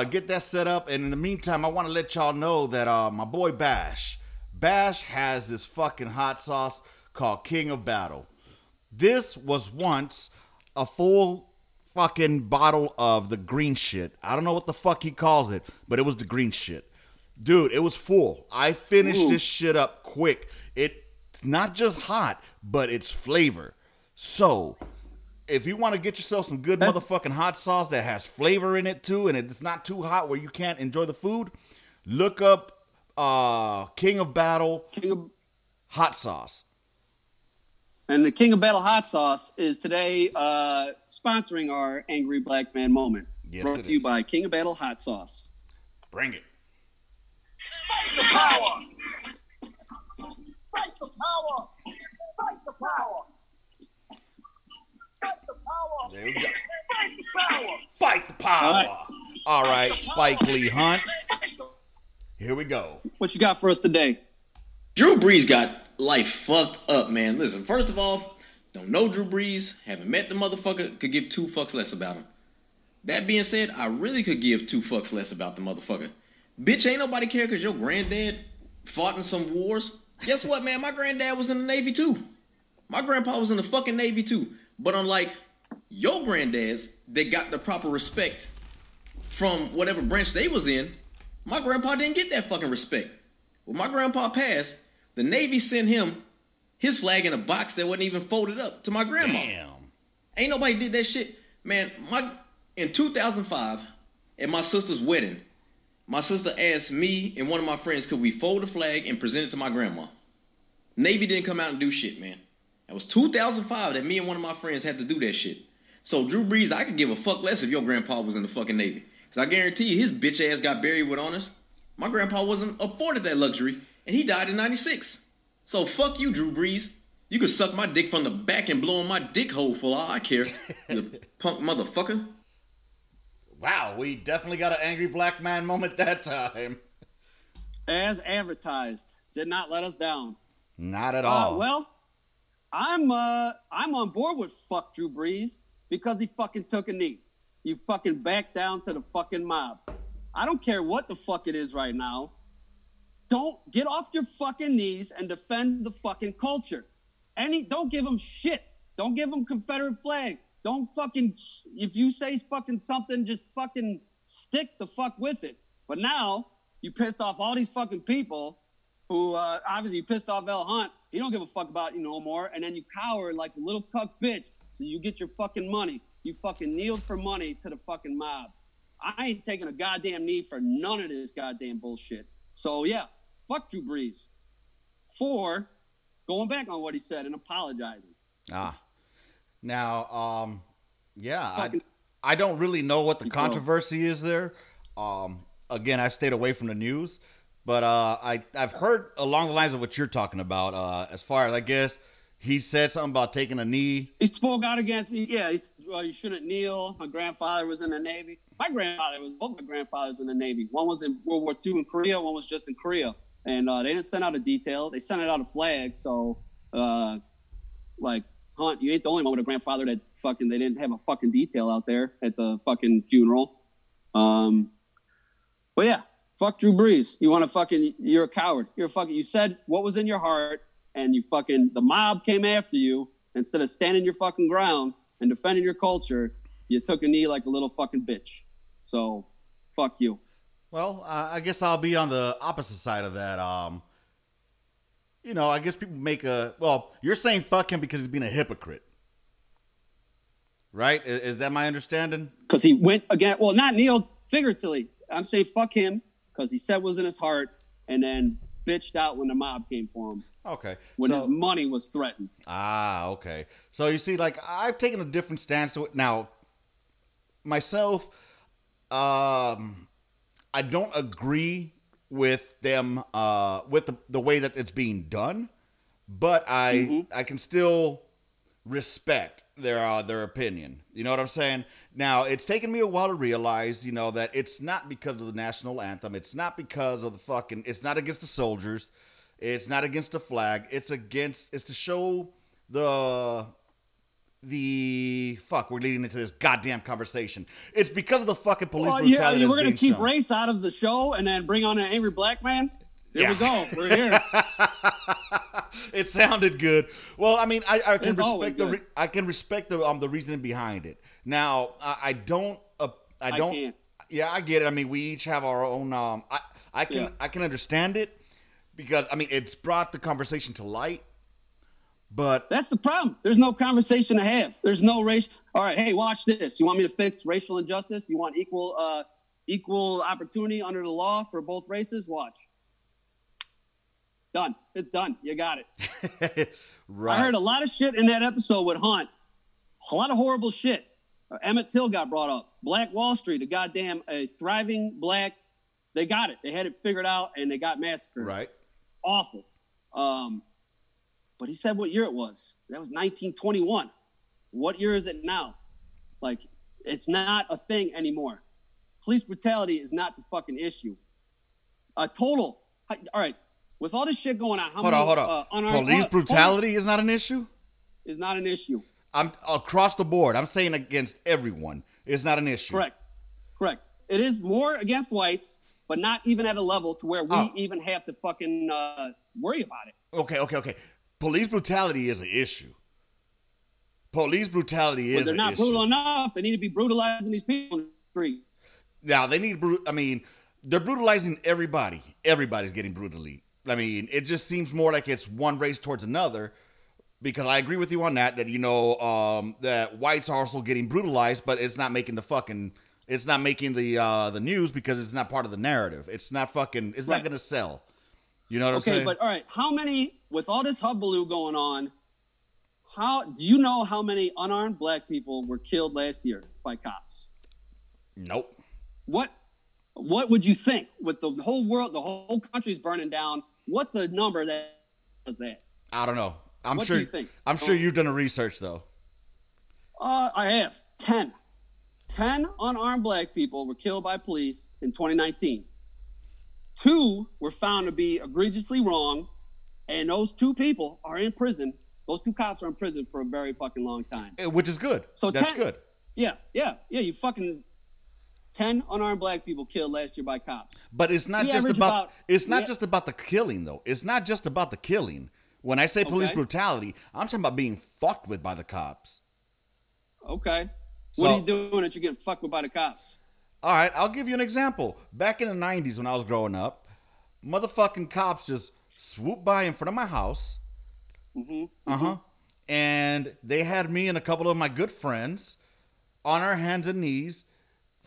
get that set up, and in the meantime, I want to let y'all know that my boy Bash has this fucking hot sauce called King of Battle. This was once a full fucking bottle of the green shit. I don't know what the fuck he calls it, but it was the green shit. Dude, it was full. I finished this shit up quick. It's not just hot, but it's flavor. So, if you want to get yourself some good motherfucking hot sauce that has flavor in it too, and it's not too hot where you can't enjoy the food, look up King of Battle hot sauce. And the King of Battle hot sauce is today sponsoring our Angry Black Man moment. Yes, brought to you by King of Battle hot sauce. Bring it. Fight the power. Fight the power! Fight the power! Fight the power! There we go. Fight the power! Fight the power! All right, Spike Lee Hunt. Here we go. What you got for us today? Drew Brees got life fucked up, man. Listen, first of all, don't know Drew Brees, haven't met the motherfucker, could give two fucks less about him. That being said, I really could give two fucks less about the motherfucker. Bitch, ain't nobody care because your granddad fought in some wars. Guess what, man? My granddad was in the Navy, too. My grandpa was in the fucking Navy, too. But unlike your granddads, they got the proper respect from whatever branch they was in. My grandpa didn't get that fucking respect. When my grandpa passed, the Navy sent him his flag in a box that wasn't even folded up to my grandma. Damn. Ain't nobody did that shit. Man, in 2005, at my sister's wedding, my sister asked me and one of my friends, could we fold the flag and present it to my grandma? Navy didn't come out and do shit, man. It was 2005 that me and one of my friends had to do that shit. So, Drew Brees, I could give a fuck less if your grandpa was in the fucking Navy. Because I guarantee you, his bitch ass got buried with honors. My grandpa wasn't afforded that luxury, and he died in 96. So, fuck you, Drew Brees. You could suck my dick from the back and blow in my dick hole for all I care, you punk motherfucker. Wow, we definitely got an angry black man moment that time. As advertised, did not let us down. Not at all. Well, I'm on board with fuck Drew Brees because he fucking took a knee. You fucking backed down to the fucking mob. I don't care what the fuck it is right now. Don't get off your fucking knees and defend the fucking culture. Don't give them shit. Don't give them Confederate flag. Don't fucking, if you say fucking something, just fucking stick the fuck with it. But now, you pissed off all these fucking people who, obviously you pissed off L. Hunt. You don't give a fuck about you no more. And then you cower like a little cuck bitch so you get your fucking money. You fucking kneel for money to the fucking mob. I ain't taking a goddamn knee for none of this goddamn bullshit. So, yeah, fuck Drew Brees for going back on what he said and apologizing. Ah. Now, I don't really know what the controversy is there. Again, I've stayed away from the news, but I've heard along the lines of what you're talking about. As far as I guess, he said something about taking a knee. He spoke out against. Yeah, you shouldn't kneel. My grandfather was in the Navy. Both my grandfathers in the Navy. One was in World War II in Korea. One was just in Korea, and they didn't send out a detail. They sent out a flag. So. Like, Hunt, you ain't the only one with a grandfather that fucking, they didn't have a fucking detail out there at the fucking funeral. But yeah, fuck Drew Brees. You want to fucking, you're a coward. You're a fucking, you said what was in your heart, and you fucking, the mob came after you. Instead of standing your fucking ground and defending your culture, you took a knee like a little fucking bitch. So, fuck you. Well, I guess I'll be on the opposite side of that. You know, I guess people make a... Well, you're saying fuck him because he's being a hypocrite. Right? Is that my understanding? Because he went again... Well, not Neil, figuratively. I'm saying fuck him because he said what was in his heart and then bitched out when the mob came for him. Okay. When his money was threatened. Ah, okay. So, you see, like, I've taken a different stance to it. Now, myself... I don't agree with them, with the way that it's being done, but I can still respect their opinion. You know what I'm saying? Now, it's taken me a while to realize, you know, that it's not because of the national anthem. It's not because of the fucking, it's not against the soldiers. It's not against the flag. It's to show we're leading into this goddamn conversation. It's because of the fucking police brutality. Yeah, we're going to keep race out of the show and then bring on an angry black man. Here we go. We're here. It sounded good. Well, I mean, I can respect the reasoning behind it. Now, I don't. Can't. Yeah, I get it. I mean, we each have our own. I can understand it because I mean, it's brought the conversation to light. But that's the problem. There's no conversation to have. There's no race. All right. Hey, watch this. You want me to fix racial injustice? You want equal opportunity under the law for both races? Watch. Done. It's done. You got it. Right. I heard a lot of shit in that episode with Hunt. A lot of horrible shit. Emmett Till got brought up. Black Wall Street, a thriving black. They got it. They had it figured out and they got massacred. Right. Awful. But he said what year it was. That was 1921. What year is it now? Like, it's not a thing anymore. Police brutality is not the fucking issue. All right. With all this shit going on, how many police brutality is not an issue? Is not an issue. I'm across the board. I'm saying against everyone. It's not an issue. Correct. It is more against whites, but not even at a level to where we even have to fucking worry about it. Okay. Police brutality is an issue. They're not brutal enough. They need to be brutalizing these people in the streets. Now, they're brutalizing everybody. Everybody's getting brutally. I mean, it just seems more like it's one race towards another because I agree with you on that, you know, that whites are also getting brutalized, but it's not making the news because it's not part of the narrative. It's not fucking, it's not going to sell. You know what I'm saying? Okay, but all right, how many, with all this hullabaloo going on, how many unarmed black people were killed last year by cops? Nope. What would you think? With the whole world, the whole country's burning down, what's a number that does that? I don't know. What do you think? I'm sure you've done a research, though. I have. 10 unarmed black people were killed by police in 2019. 2 were found to be egregiously wrong, and those 2 people are in prison. Those 2 cops are in prison for a very fucking long time. Which is good. So that's good. Yeah. You fucking 10 unarmed black people killed last year by cops. But it's not just about just about the killing, though. It's not just about the killing. When I say police brutality, I'm talking about being fucked with by the cops. Okay. So, what are you doing that you're getting fucked with by the cops? All right, I'll give you an example. Back in the 90s when I was growing up, motherfucking cops just swooped by in front of my house. Mm-hmm. Uh-huh. And they had me and a couple of my good friends on our hands and knees,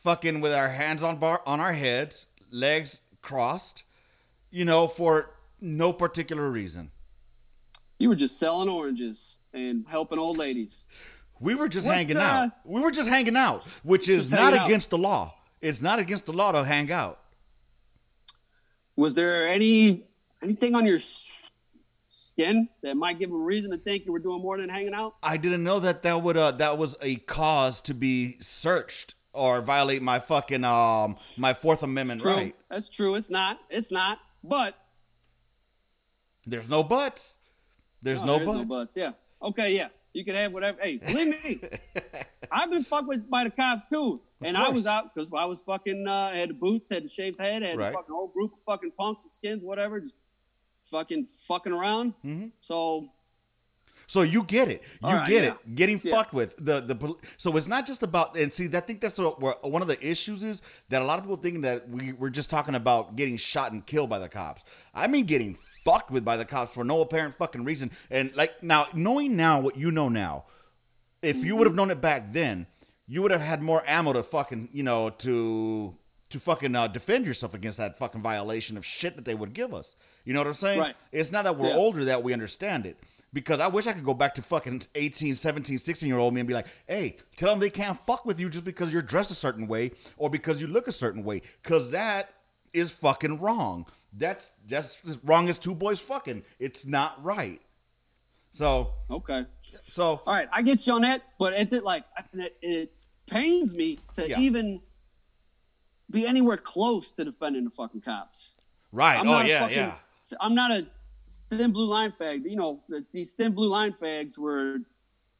fucking with our hands on our heads, legs crossed, you know, for no particular reason. You were just selling oranges and helping old ladies. We were just hanging out. We were just hanging out, which is not against the law. It's not against the law to hang out. Was there anything on your skin that might give a reason to think you were doing more than hanging out? I didn't know that was a cause to be searched or violate my fucking my Fourth Amendment right. That's true. It's not. But there's no buts. Yeah. Okay, yeah, you can have whatever. Hey, believe me, I've been fucked with by the cops too. And I was out because I was fucking had the boots, had the shaved head, had a fucking whole group of fucking punks and skins, whatever, just fucking around. Mm-hmm. So you get it. You get it. Getting fucked with. So it's not just about, and see, I think that's one of the issues is that a lot of people think that we're just talking about getting shot and killed by the cops. I mean getting fucked with by the cops for no apparent fucking reason. And like now, knowing now what you know now, if you would have known it back then, you would have had more ammo to fucking, you know, to fucking defend yourself against that fucking violation of shit that they would give us. You know what I'm saying? Right. It's not that we're older that we understand it. Because I wish I could go back to fucking 18, 17, 16-year-old me and be like, hey, tell them they can't fuck with you just because you're dressed a certain way or because you look a certain way. Because that is fucking wrong. That's just as wrong as two boys fucking. It's not right. So. Okay. So. All right. I get you on that. But it pains me to even be anywhere close to defending the fucking cops. Right. I'm not a thin blue line fag, you know, these thin blue line fags were,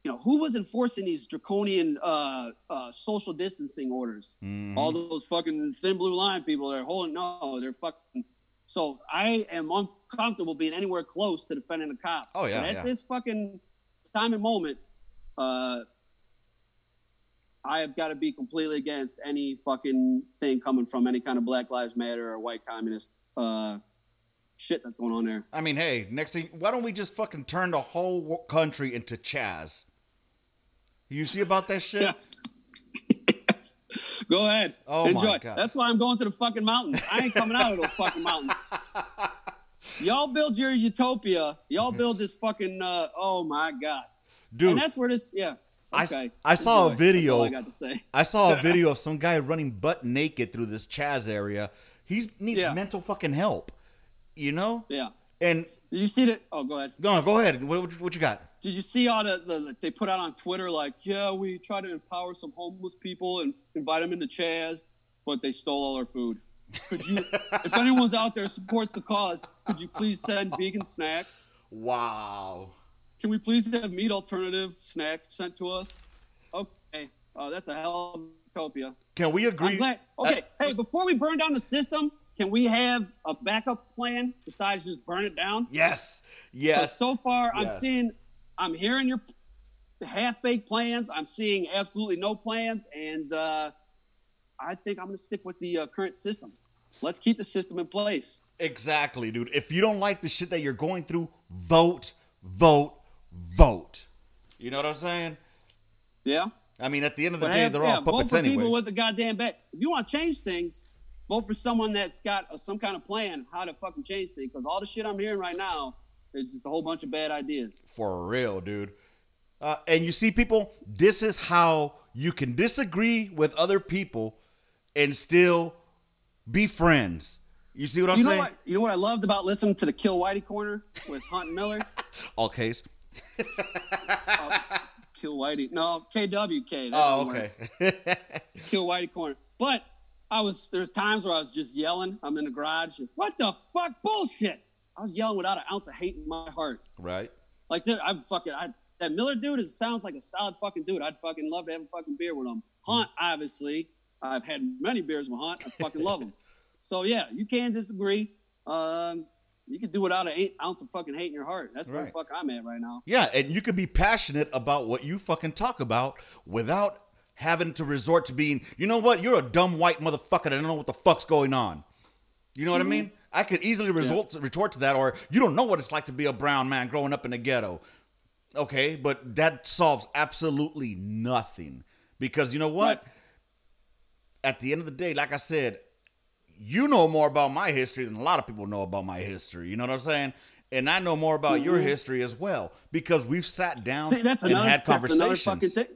you know, who was enforcing these draconian social distancing orders? Mm-hmm. All those fucking thin blue line people, they're fucking. So I am uncomfortable being anywhere close to defending the cops. Oh, yeah. And at this fucking time and moment, I have got to be completely against any fucking thing coming from any kind of Black Lives Matter or white communist shit that's going on there. I mean, hey, next thing, why don't we just fucking turn the whole country into Chaz? You see about that shit? Yeah. Go ahead. Oh, enjoy. My God. That's why I'm going to the fucking mountains. I ain't coming out of those fucking mountains. Y'all build your utopia. Y'all build this fucking, oh my God. Dude. And that's where this, okay. I saw a video. That's all I got to say. I saw a video of some guy running butt naked through this Chaz area. He needs mental fucking help. You know? Yeah. And you see that? Oh, go ahead. No, go ahead. What you got? Did you see all the they put out on Twitter like, yeah, we try to empower some homeless people and invite them into Chaz, but they stole all our food. Could you, if anyone's out there supports the cause, could you please send vegan snacks? Wow. Can we please have meat alternative snacks sent to us? Okay. That's a hell of utopia. Can we agree? Okay. Hey, before we burn down the system, can we have a backup plan besides just burn it down? Yes. So far, yes. I'm hearing your half-baked plans. I'm seeing absolutely no plans, and I think I'm going to stick with the current system. Let's keep the system in place. Exactly, dude. If you don't like the shit that you're going through, vote. You know what I'm saying? Yeah. I mean, at the end of the day, they're all puppets anyway. Vote for people with a goddamn back. If you want to change things, vote for someone that's got some kind of plan how to fucking change things, because all the shit I'm hearing right now is just a whole bunch of bad ideas. For real, dude. And you see, people, this is how you can disagree with other people and still be friends. You see what I'm saying? You know what I loved about listening to the Kill Whitey Corner with Hunt Miller? All case. Kill Whitey. No, KWK. Okay. Kill Whitey Corner. But there's times where I was just yelling. I'm in the garage, just what the fuck bullshit. I was yelling without an ounce of hate in my heart. Right. Like that Miller dude sounds like a solid fucking dude. I'd fucking love to have a fucking beer with him. Hunt, obviously, I've had many beers with Hunt. I fucking love him. So yeah, you can disagree. You can do without an ounce of fucking hate in your heart. That's where the fuck I'm at right now. Yeah, and you can be passionate about what you fucking talk about without having to resort to being, you know what? You're a dumb white motherfucker. I don't know what the fuck's going on. You know what I mean? I could easily retort to that, or you don't know what it's like to be a brown man growing up in the ghetto. Okay, but that solves absolutely nothing, because you know what? Right. At the end of the day, like I said, you know more about my history than a lot of people know about my history. You know what I'm saying? And I know more about your history as well, because we've sat down and had conversations. That's another fucking thing.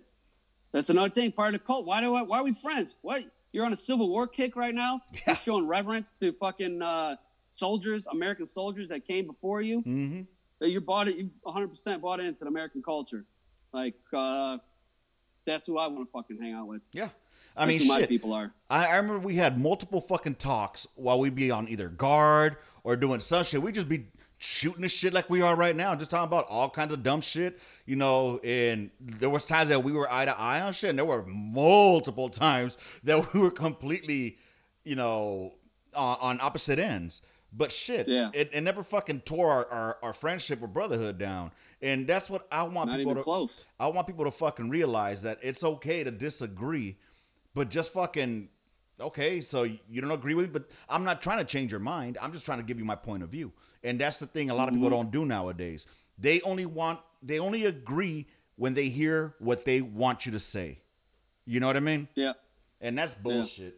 That's another thing, part of the cult. Why are we friends? What? You're on a Civil War kick right now? Yeah. You're showing reverence to fucking soldiers, American soldiers that came before you? Mm-hmm. You 100% bought into the American culture. Like, that's who I want to fucking hang out with. Yeah. I mean, my people are. I remember we had multiple fucking talks while we'd be on either guard or doing some shit. We'd just be shooting the shit like we are right now, just talking about all kinds of dumb shit, you know, and there was times that we were eye to eye on shit, and there were multiple times that we were completely, you know, on opposite ends. But shit, yeah. it never fucking tore our friendship or brotherhood down. And that's what I want people to... Not even close. I want people to fucking realize that it's okay to disagree, but just fucking... Okay, so you don't agree with me, but I'm not trying to change your mind. I'm just trying to give you my point of view. And that's the thing a lot of people don't do nowadays. They only agree when they hear what they want you to say. You know what I mean? Yeah. And that's bullshit. Yeah.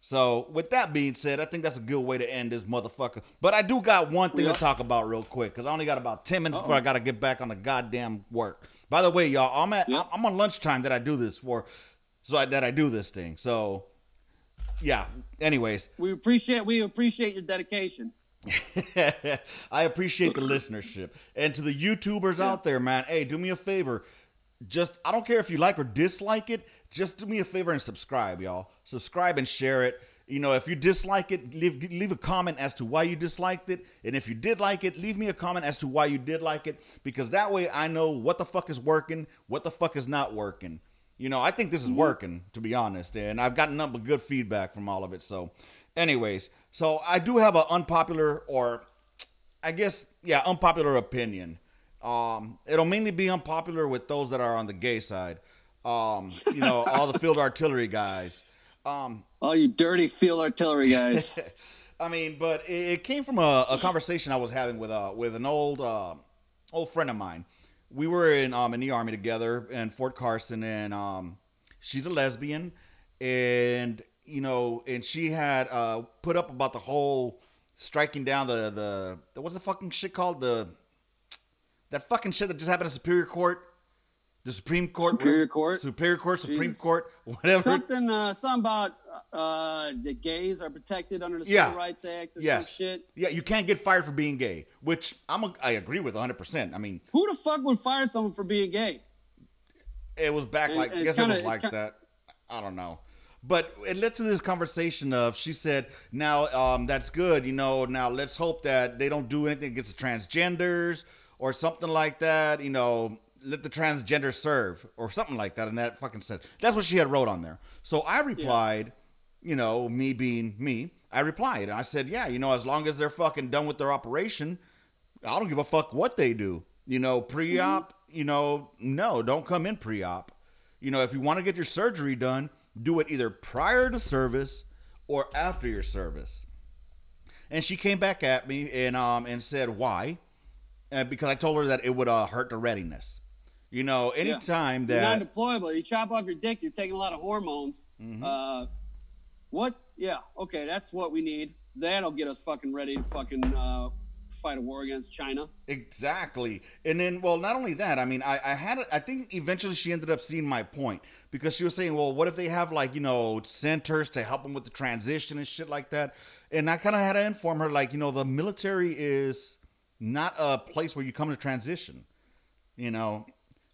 So with that being said, I think that's a good way to end this motherfucker. But I do got one thing to talk about real quick, because I only got about 10 minutes before I got to get back on the goddamn work. By the way, y'all, I'm on lunchtime that I do this for, that I do this thing. So... Yeah. Anyways, we appreciate your dedication. I appreciate the listenership, and to the YouTubers out there, man. Hey, do me a favor. I don't care if you like or dislike it. Just do me a favor and subscribe, y'all. Subscribe and share it. You know, if you dislike it, leave a comment as to why you disliked it. And if you did like it, leave me a comment as to why you did like it, because that way I know what the fuck is working, what the fuck is not working. You know, I think this is working, to be honest, and I've gotten nothing but good feedback from all of it. So anyways, so I do have an unpopular opinion. It'll mainly be unpopular with those that are on the gay side. You know, all the field artillery guys. All you dirty field artillery guys. I mean, but it came from a conversation I was having with an old friend of mine. We were in the Army together in Fort Carson, and she's a lesbian, and you know, and she had put up about the whole striking down the what's the fucking shit called, that fucking shit that just happened in Superior Court, the Supreme Court, Supreme Jesus. Court, whatever. Something about the gays are protected under the Civil Rights Act or some shit. Yeah, you can't get fired for being gay, which I agree with 100%. I mean, who the fuck would fire someone for being gay? It was back and, like, and I guess kinda, it was like kinda, that. I don't know. But it led to this conversation of, she said, now that's good, you know, now let's hope that they don't do anything against the transgenders or something like that, you know, let the transgender serve or something like that in that fucking sense. That's what she had wrote on there. So I replied... Yeah. You know, me being me, I replied. I said, yeah, you know, as long as they're fucking done with their operation, I don't give a fuck what they do. You know, pre-op, you know, no, don't come in pre-op. You know, if you want to get your surgery done, do it either prior to service or after your service. And she came back at me and said, why? And because I told her that it would hurt the readiness. You know, anytime that... You're not deployable. You chop off your dick, you're taking a lot of hormones. What? Yeah. Okay. That's what we need. That'll get us fucking ready to fucking fight a war against China. Exactly. And then, well, not only that, I mean, I think eventually she ended up seeing my point, because she was saying, well, what if they have, like, you know, centers to help them with the transition and shit like that? And I kind of had to inform her, like, you know, the military is not a place where you come to transition, you know.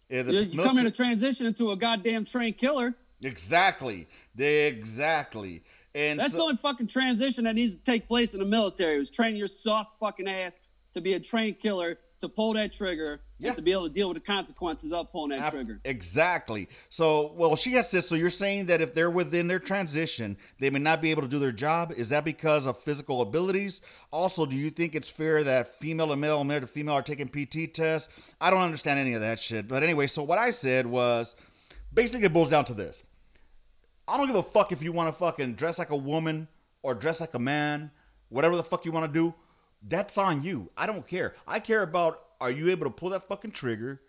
You come into transition into a goddamn trained killer. Exactly. And that's the only fucking transition that needs to take place in the military, is training your soft fucking ass to be a trained killer, to pull that trigger, and to be able to deal with the consequences of pulling that trigger. Exactly. So, well, she has this. So you're saying that if they're within their transition, they may not be able to do their job. Is that because of physical abilities? Also, do you think it's fair that female and male to female are taking PT tests? I don't understand any of that shit. But anyway, so what I said was, basically it boils down to this. I don't give a fuck if you want to fucking dress like a woman or dress like a man, whatever the fuck you want to do. That's on you. I don't care. I care about, are you able to pull that fucking trigger,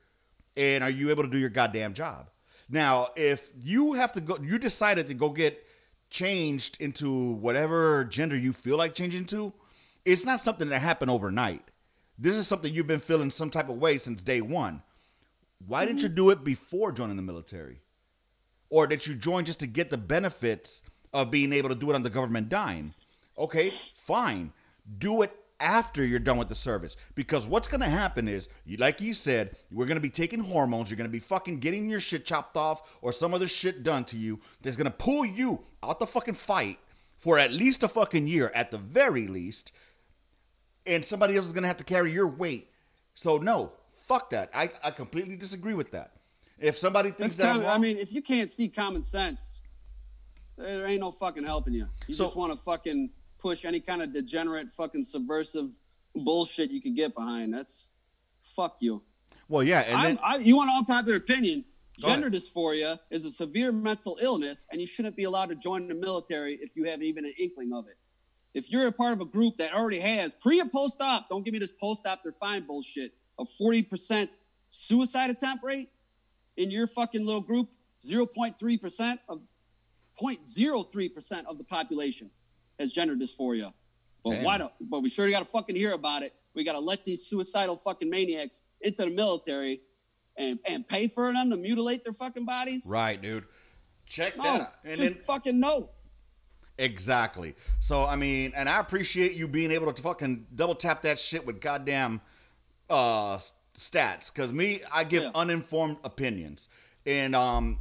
and are you able to do your goddamn job? Now, if you have to go, you decided to go get changed into whatever gender you feel like changing to, it's not something that happened overnight. This is something you've been feeling some type of way since day one. Why didn't you do it before joining the military? Or that you join just to get the benefits of being able to do it on the government dime. Okay, fine. Do it after you're done with the service. Because what's going to happen is, like you said, we're going to be taking hormones. You're going to be fucking getting your shit chopped off or some other shit done to you that's going to pull you out the fucking fight for at least a fucking year, at the very least. and somebody else is going to have to carry your weight. So no, fuck that. I completely disagree with that. If somebody thinks that I'm wrong, I mean, if you can't see common sense, there ain't no fucking helping you. You just want to fucking push any kind of degenerate fucking subversive bullshit you can get behind. That's fuck you. Well, yeah. And then you want to off top their opinion. Gender dysphoria is a severe mental illness, and you shouldn't be allowed to join the military if you have even an inkling of it. If you're a part of a group that already has pre and post-op, don't give me this post-op, they're fine bullshit, a 40% suicide attempt rate in your fucking little group, 0.3% of 0.03% of the population has gender dysphoria. But damn. But we sure got to fucking hear about it. We got to let these suicidal fucking maniacs into the military and pay for them to mutilate their fucking bodies. Right, dude. Check that out. And just fucking no. Exactly. So, I mean, and I appreciate you being able to fucking double tap that shit with goddamn stats. Because I give uninformed opinions. And mine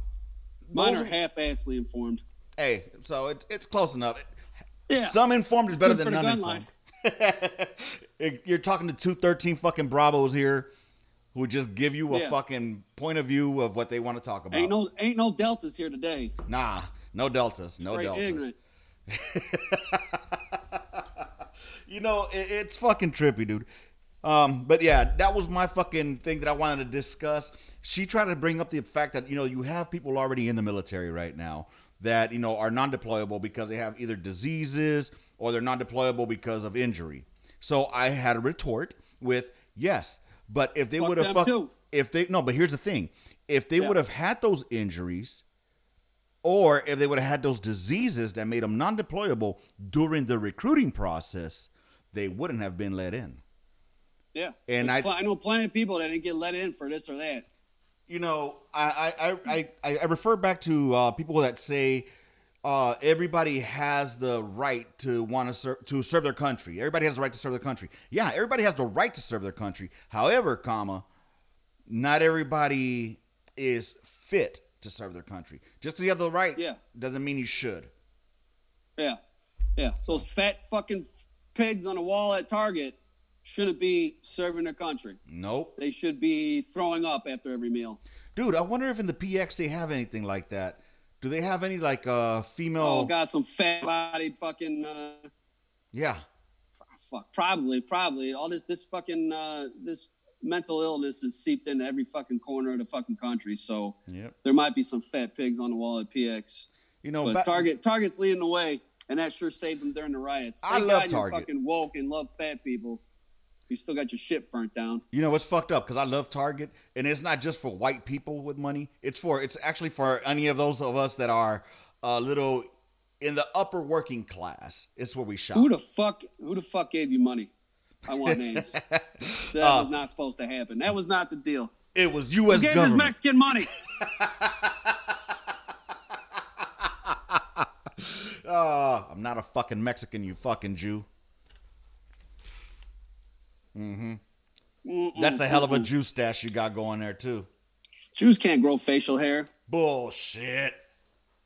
are half-assedly informed. Hey, so it's close enough. Yeah. Some informed is better than none informed. You're talking to 213 fucking Bravos here who just give you a fucking point of view of what they want to talk about. Ain't no deltas here today. Nah, no deltas. Straight no deltas. Ignorant. You know, it's fucking trippy, dude. But yeah, that was my fucking thing that I wanted to discuss. She tried to bring up the fact that, you know, you have people already in the military right now that, you know, are non-deployable because they have either diseases or they're non-deployable because of injury. So I had a retort with, yes, but if they would have but here's the thing. If they would have had those injuries, or if they would have had those diseases that made them non-deployable during the recruiting process, they wouldn't have been let in. Yeah. And I know plenty of people that didn't get let in for this or that. You know, I refer back to people that say everybody has the right to want to serve their country. Everybody has the right to serve their country. Yeah, everybody has the right to serve their country. However, not everybody is fit to serve their country. Just because you have the right doesn't mean you should. Yeah. Yeah. So those fat fucking pigs on the wall at Target shouldn't be serving their country. Nope. They should be throwing up after every meal. Dude, I wonder if in the PX they have anything like that. Do they have any like female? Oh God, some fat-bodied fucking. Yeah. Fuck. Probably. All this fucking this mental illness is seeped into every fucking corner of the fucking country. So there might be some fat pigs on the wall at PX. You know, but Target's leading the way, and that sure saved them during the riots. Thank God Target. You're fucking woke and love fat people. You still got your shit burnt down. You know, it's fucked up because I love Target, and it's not just for white people with money. It's actually for any of those of us that are a little in the upper working class. It's where we shop. Who the fuck gave you money? I want names. That was not supposed to happen. That was not the deal. It was U.S. government. Who gave this Mexican money? I'm not a fucking Mexican, you fucking Jew. Mm-hmm. Mm-mm, that's a hell of a Jew stash you got going there too. Jews can't grow facial hair. Bullshit.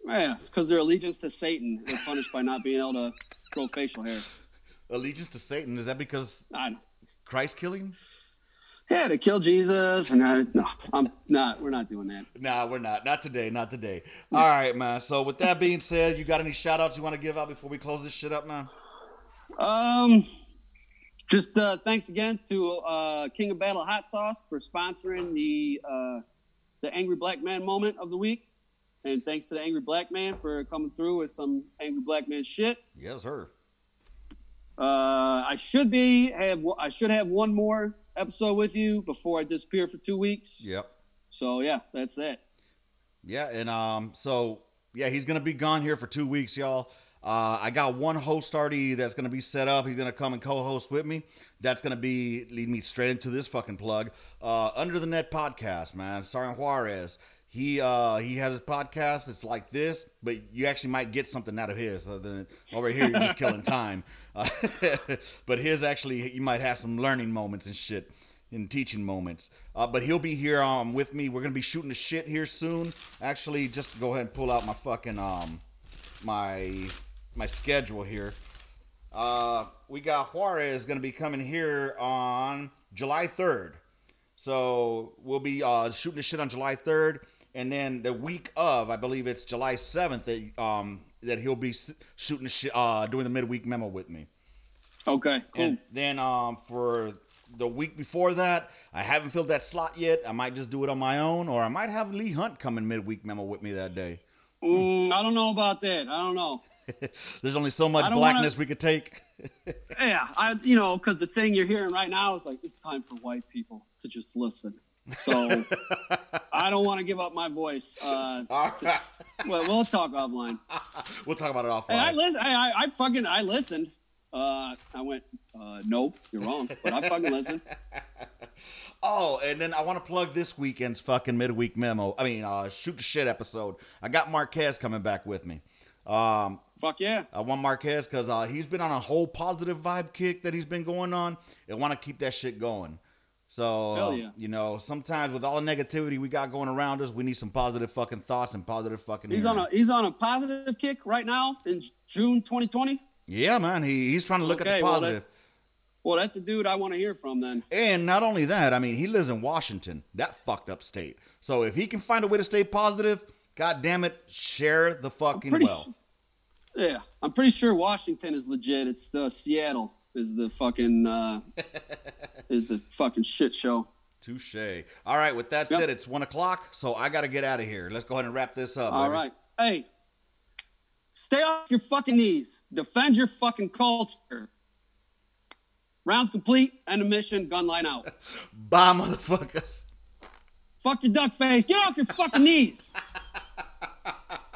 Yeah, it's because their allegiance to Satan. They're punished by not being able to grow facial hair. Allegiance to Satan? Is that because Christ killing? Yeah, to kill Jesus. And we're not doing that. Nah, we're not. Not today. All right, man. So with that being said, you got any shout outs you want to give out before we close this shit up, man? Just thanks again to King of Battle Hot Sauce for sponsoring the Angry Black Man moment of the week. And thanks to the Angry Black Man for coming through with some Angry Black Man shit. Yes, sir. I should have one more episode with you before I disappear for 2 weeks. Yep. So, yeah, that's that. Yeah, and he's going to be gone here for 2 weeks, y'all. I got one host already that's going to be set up. He's going to come and co-host with me. That's going to lead me straight into this fucking plug. Under the Net podcast, man. Saren Juarez. He has his podcast. It's like this, but you actually might get something out of his. Other than over here, you're just killing time. But his actually, you might have some learning moments and shit. In teaching moments. But he'll be here with me. We're going to be shooting the shit here soon. Actually, just to go ahead and pull out my fucking... my schedule here. We got Juarez going to be coming here on July 3rd. So we'll be shooting the shit on July 3rd. And then the week of, I believe it's July 7th, that he'll be shooting the shit, doing the midweek memo with me. Okay, cool. And then for the week before that, I haven't filled that slot yet. I might just do it on my own, or I might have Lee Hunt come in midweek memo with me that day. I don't know about that. I don't know. There's only so much blackness we could take. Yeah, because the thing you're hearing right now is like, it's time for white people to just listen. So I don't want to give up my voice. We'll talk offline. We'll talk about it offline. Hey, I listened. I went, nope, you're wrong, but I fucking listened. Oh, and then I want to plug this weekend's fucking midweek memo. I mean, shoot the shit episode. I got Marquez coming back with me. Fuck yeah. I want Marquez because he's been on a whole positive vibe kick that he's been going on, and want to keep that shit going. So, yeah. Sometimes with all the negativity we got going around us, we need some positive fucking thoughts and positive fucking... He's on a positive kick right now in June 2020? Yeah, man. He's trying to look at the positive. Well, that's a dude I want to hear from then. And not only that, I mean, he lives in Washington, that fucked up state. So if he can find a way to stay positive, God damn it, share the fucking wealth. Yeah, I'm pretty sure Washington is legit. It's the Seattle is the fucking... is the fucking shit show. Touche. All right, with that said, it's 1:00, so I got to get out of here. Let's go ahead and wrap this up. All right. Hey, stay off your fucking knees. Defend your fucking culture. Rounds complete. End of mission. Gunline out. Bye, motherfuckers. Fuck your duck face. Get off your fucking knees.